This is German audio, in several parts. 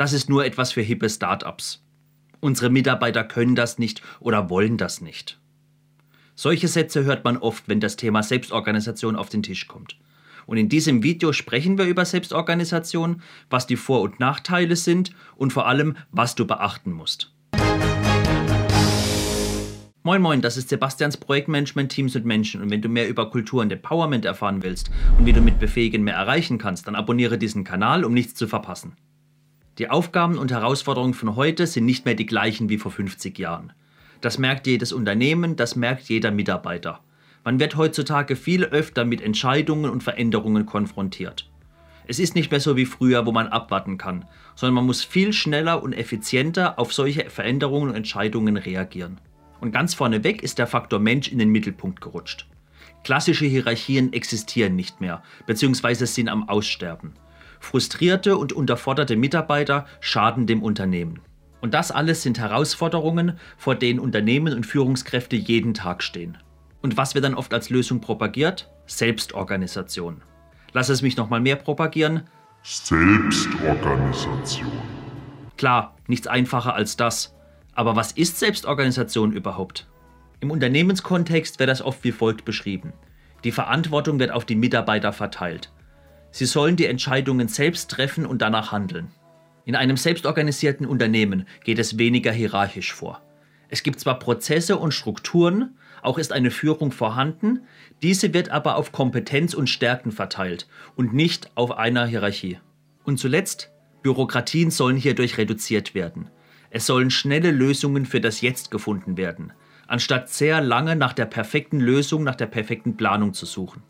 Das ist nur etwas für hippe Startups. Unsere Mitarbeiter können das nicht oder wollen das nicht. Solche Sätze hört man oft, wenn das Thema Selbstorganisation auf den Tisch kommt. Und in diesem Video sprechen wir über Selbstorganisation, was die Vor- und Nachteile sind und vor allem, was du beachten musst. Moin Moin, das ist Sebastians Projektmanagement, Teams und Menschen. Und wenn du mehr über Kultur und Empowerment erfahren willst und wie du mit Befähigen mehr erreichen kannst, dann abonniere diesen Kanal, um nichts zu verpassen. Die Aufgaben und Herausforderungen von heute sind nicht mehr die gleichen wie vor 50 Jahren. Das merkt jedes Unternehmen, das merkt jeder Mitarbeiter. Man wird heutzutage viel öfter mit Entscheidungen und Veränderungen konfrontiert. Es ist nicht mehr so wie früher, wo man abwarten kann, sondern man muss viel schneller und effizienter auf solche Veränderungen und Entscheidungen reagieren. Und ganz vorneweg ist der Faktor Mensch in den Mittelpunkt gerutscht. Klassische Hierarchien existieren nicht mehr, beziehungsweise sind am Aussterben. Frustrierte und unterforderte Mitarbeiter schaden dem Unternehmen. Und das alles sind Herausforderungen, vor denen Unternehmen und Führungskräfte jeden Tag stehen. Und was wird dann oft als Lösung propagiert? Selbstorganisation. Lass es mich nochmal mehr propagieren. Selbstorganisation. Klar, nichts einfacher als das. Aber was ist Selbstorganisation überhaupt? Im Unternehmenskontext wird das oft wie folgt beschrieben. Die Verantwortung wird auf die Mitarbeiter verteilt. Sie sollen die Entscheidungen selbst treffen und danach handeln. In einem selbstorganisierten Unternehmen geht es weniger hierarchisch vor. Es gibt zwar Prozesse und Strukturen, auch ist eine Führung vorhanden, diese wird aber auf Kompetenz und Stärken verteilt und nicht auf einer Hierarchie. Und zuletzt, Bürokratien sollen hierdurch reduziert werden. Es sollen schnelle Lösungen für das Jetzt gefunden werden, anstatt sehr lange nach der perfekten Lösung, nach der perfekten Planung zu suchen.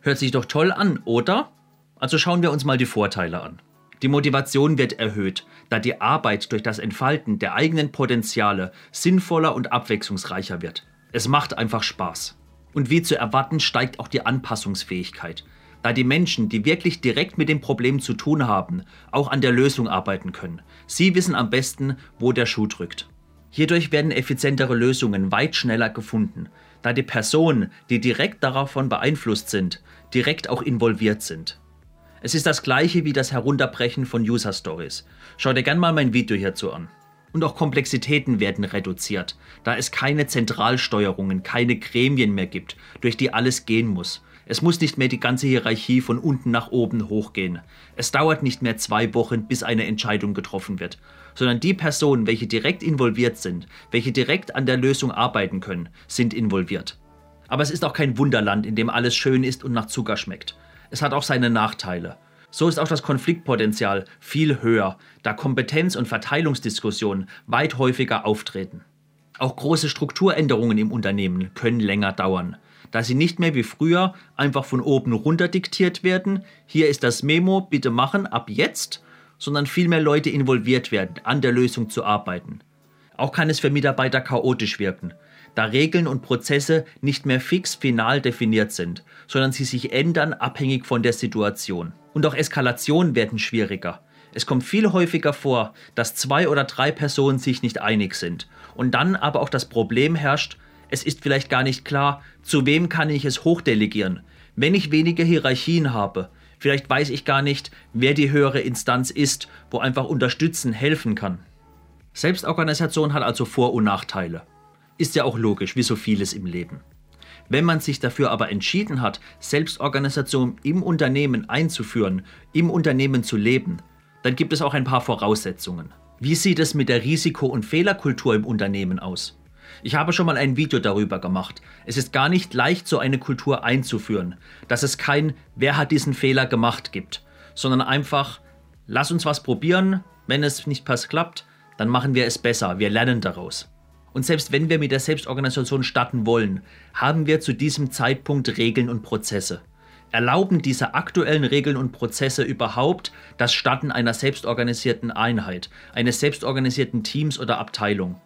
Hört sich doch toll an, oder? Also schauen wir uns mal die Vorteile an. Die Motivation wird erhöht, da die Arbeit durch das Entfalten der eigenen Potenziale sinnvoller und abwechslungsreicher wird. Es macht einfach Spaß. Und wie zu erwarten, steigt auch die Anpassungsfähigkeit, da die Menschen, die wirklich direkt mit dem Problem zu tun haben, auch an der Lösung arbeiten können. Sie wissen am besten, wo der Schuh drückt. Hierdurch werden effizientere Lösungen weit schneller gefunden, da die Personen, die direkt davon beeinflusst sind, direkt auch involviert sind. Es ist das gleiche wie das Herunterbrechen von User Stories. Schau dir gerne mal mein Video hierzu an. Und auch Komplexitäten werden reduziert, da es keine Zentralsteuerungen, keine Gremien mehr gibt, durch die alles gehen muss. Es muss nicht mehr die ganze Hierarchie von unten nach oben hochgehen. Es dauert nicht mehr 2 Wochen, bis eine Entscheidung getroffen wird, sondern die Personen, welche direkt involviert sind, welche direkt an der Lösung arbeiten können, sind involviert. Aber es ist auch kein Wunderland, in dem alles schön ist und nach Zucker schmeckt. Es hat auch seine Nachteile. So ist auch das Konfliktpotenzial viel höher, da Kompetenz- und Verteilungsdiskussionen weit häufiger auftreten. Auch große Strukturänderungen im Unternehmen können länger dauern, da sie nicht mehr wie früher einfach von oben runter diktiert werden, hier ist das Memo, bitte machen, ab jetzt, sondern viel mehr Leute involviert werden, an der Lösung zu arbeiten. Auch kann es für Mitarbeiter chaotisch wirken, da Regeln und Prozesse nicht mehr fix final definiert sind, sondern sie sich ändern abhängig von der Situation. Und auch Eskalationen werden schwieriger. Es kommt viel häufiger vor, dass 2 oder 3 Personen sich nicht einig sind und dann aber auch das Problem herrscht, es ist vielleicht gar nicht klar, zu wem kann ich es hochdelegieren. Wenn ich wenige Hierarchien habe, vielleicht weiß ich gar nicht, wer die höhere Instanz ist, wo einfach unterstützen, helfen kann. Selbstorganisation hat also Vor- und Nachteile. Ist ja auch logisch, wie so vieles im Leben. Wenn man sich dafür aber entschieden hat, Selbstorganisation im Unternehmen einzuführen, im Unternehmen zu leben, dann gibt es auch ein paar Voraussetzungen. Wie sieht es mit der Risiko- und Fehlerkultur im Unternehmen aus? Ich habe schon mal ein Video darüber gemacht. Es ist gar nicht leicht, so eine Kultur einzuführen, dass es kein "Wer hat diesen Fehler gemacht" gibt, sondern einfach "Lass uns was probieren, wenn es nicht passt klappt, dann machen wir es besser, wir lernen daraus." Und selbst wenn wir mit der Selbstorganisation starten wollen, haben wir zu diesem Zeitpunkt Regeln und Prozesse. Erlauben diese aktuellen Regeln und Prozesse überhaupt das Starten einer selbstorganisierten Einheit, eines selbstorganisierten Teams oder Abteilung?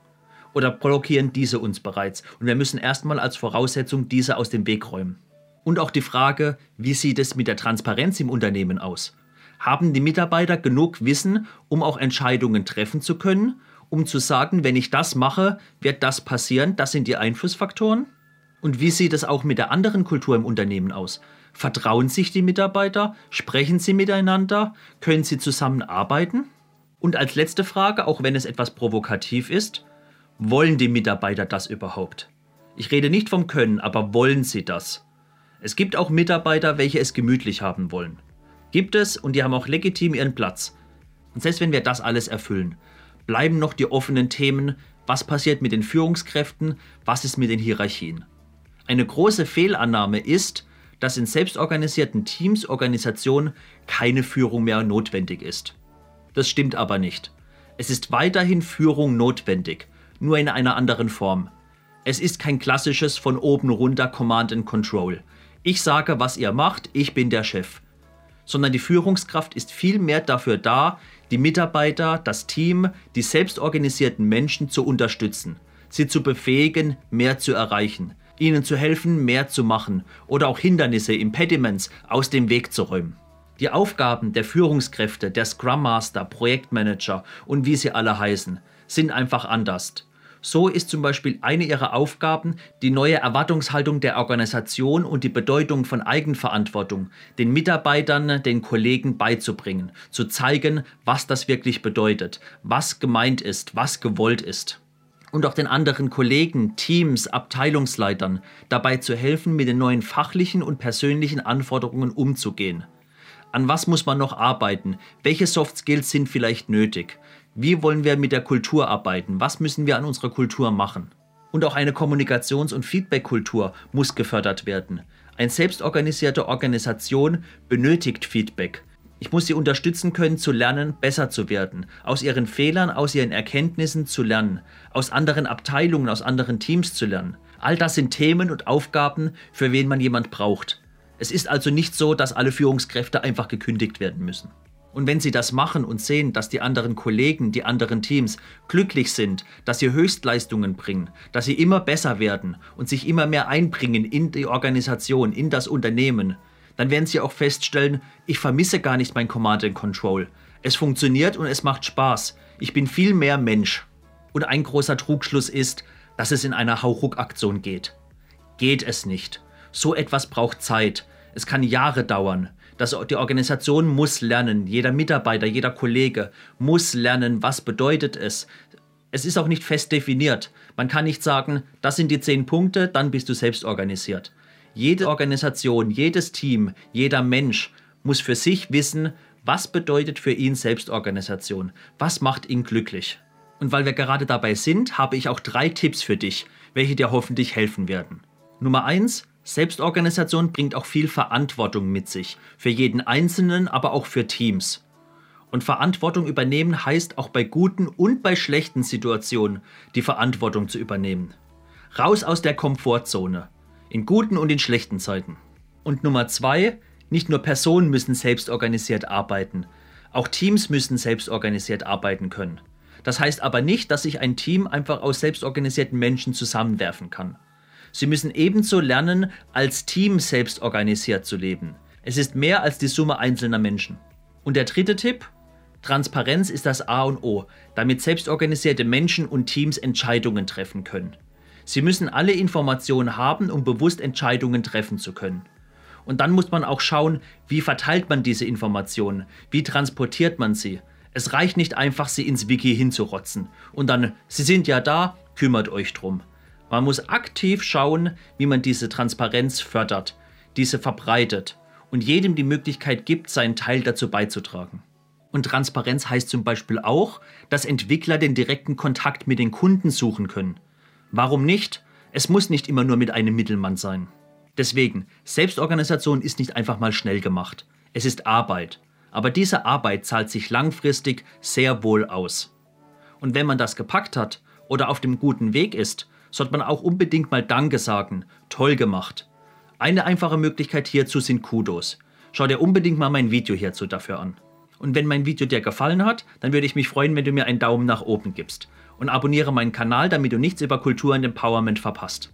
Oder blockieren diese uns bereits? Und wir müssen erstmal als Voraussetzung diese aus dem Weg räumen. Und auch die Frage, wie sieht es mit der Transparenz im Unternehmen aus? Haben die Mitarbeiter genug Wissen, um auch Entscheidungen treffen zu können? Um zu sagen, wenn ich das mache, wird das passieren, das sind die Einflussfaktoren. Und wie sieht es auch mit der anderen Kultur im Unternehmen aus? Vertrauen sich die Mitarbeiter? Sprechen sie miteinander? Können sie zusammenarbeiten? Und als letzte Frage, auch wenn es etwas provokativ ist, wollen die Mitarbeiter das überhaupt? Ich rede nicht vom Können, aber wollen sie das? Es gibt auch Mitarbeiter, welche es gemütlich haben wollen. Gibt es, und die haben auch legitim ihren Platz. Und selbst wenn wir das alles erfüllen, bleiben noch die offenen Themen, was passiert mit den Führungskräften, was ist mit den Hierarchien. Eine große Fehlannahme ist, dass in selbstorganisierten Teams, Organisationen keine Führung mehr notwendig ist. Das stimmt aber nicht. Es ist weiterhin Führung notwendig, nur in einer anderen Form. Es ist kein klassisches von oben runter Command and Control. Ich sage, was ihr macht, ich bin der Chef. Sondern die Führungskraft ist vielmehr dafür da, die Mitarbeiter, das Team, die selbstorganisierten Menschen zu unterstützen, sie zu befähigen, mehr zu erreichen, ihnen zu helfen, mehr zu machen oder auch Hindernisse, Impediments aus dem Weg zu räumen. Die Aufgaben der Führungskräfte, der Scrum Master, Projektmanager und wie sie alle heißen, sind einfach anders. So ist zum Beispiel eine ihrer Aufgaben die neue Erwartungshaltung der Organisation und die Bedeutung von Eigenverantwortung, den Mitarbeitern, den Kollegen beizubringen, zu zeigen, was das wirklich bedeutet, was gemeint ist, was gewollt ist. Und auch den anderen Kollegen, Teams, Abteilungsleitern dabei zu helfen, mit den neuen fachlichen und persönlichen Anforderungen umzugehen. An was muss man noch arbeiten? Welche Soft Skills sind vielleicht nötig? Wie wollen wir mit der Kultur arbeiten? Was müssen wir an unserer Kultur machen? Und auch eine Kommunikations- und Feedback-Kultur muss gefördert werden. Eine selbstorganisierte Organisation benötigt Feedback. Ich muss sie unterstützen können, zu lernen, besser zu werden, aus ihren Fehlern, aus ihren Erkenntnissen zu lernen, aus anderen Abteilungen, aus anderen Teams zu lernen. All das sind Themen und Aufgaben, für wen man jemand braucht. Es ist also nicht so, dass alle Führungskräfte einfach gekündigt werden müssen. Und wenn sie das machen und sehen, dass die anderen Kollegen, die anderen Teams glücklich sind, dass sie Höchstleistungen bringen, dass sie immer besser werden und sich immer mehr einbringen in die Organisation, in das Unternehmen, dann werden sie auch feststellen, ich vermisse gar nicht mein Command and Control. Es funktioniert und es macht Spaß. Ich bin viel mehr Mensch. Und ein großer Trugschluss ist, dass es in einer Hauruck-Aktion geht. Geht es nicht. So etwas braucht Zeit. Es kann Jahre dauern. Die Organisation muss lernen, jeder Mitarbeiter, jeder Kollege muss lernen, was bedeutet es. Es ist auch nicht fest definiert. Man kann nicht sagen, das sind die 10 Punkte, dann bist du selbst organisiert. Jede Organisation, jedes Team, jeder Mensch muss für sich wissen, was bedeutet für ihn Selbstorganisation, was macht ihn glücklich. Und weil wir gerade dabei sind, habe ich auch 3 Tipps für dich, welche dir hoffentlich helfen werden. Nummer 1. Selbstorganisation bringt auch viel Verantwortung mit sich, für jeden Einzelnen, aber auch für Teams. Und Verantwortung übernehmen heißt auch bei guten und bei schlechten Situationen die Verantwortung zu übernehmen. Raus aus der Komfortzone, in guten und in schlechten Zeiten. Und Nummer 2, nicht nur Personen müssen selbstorganisiert arbeiten, auch Teams müssen selbstorganisiert arbeiten können. Das heißt aber nicht, dass sich ein Team einfach aus selbstorganisierten Menschen zusammenwerfen kann. Sie müssen ebenso lernen, als Team selbst organisiert zu leben. Es ist mehr als die Summe einzelner Menschen. Und der 3. Tipp? Transparenz ist das A und O, damit selbstorganisierte Menschen und Teams Entscheidungen treffen können. Sie müssen alle Informationen haben, um bewusst Entscheidungen treffen zu können. Und dann muss man auch schauen, wie verteilt man diese Informationen, wie transportiert man sie. Es reicht nicht einfach, sie ins Wiki hinzurotzen. Und dann, sie sind ja da, kümmert euch drum. Man muss aktiv schauen, wie man diese Transparenz fördert, diese verbreitet und jedem die Möglichkeit gibt, seinen Teil dazu beizutragen. Und Transparenz heißt zum Beispiel auch, dass Entwickler den direkten Kontakt mit den Kunden suchen können. Warum nicht? Es muss nicht immer nur mit einem Mittelmann sein. Deswegen, Selbstorganisation ist nicht einfach mal schnell gemacht. Es ist Arbeit. Aber diese Arbeit zahlt sich langfristig sehr wohl aus. Und wenn man das gepackt hat oder auf dem guten Weg ist, sollte man auch unbedingt mal Danke sagen. Toll gemacht. Eine einfache Möglichkeit hierzu sind Kudos. Schau dir unbedingt mal mein Video hierzu dafür an. Und wenn mein Video dir gefallen hat, dann würde ich mich freuen, wenn du mir einen Daumen nach oben gibst. Und abonniere meinen Kanal, damit du nichts über Kultur und Empowerment verpasst.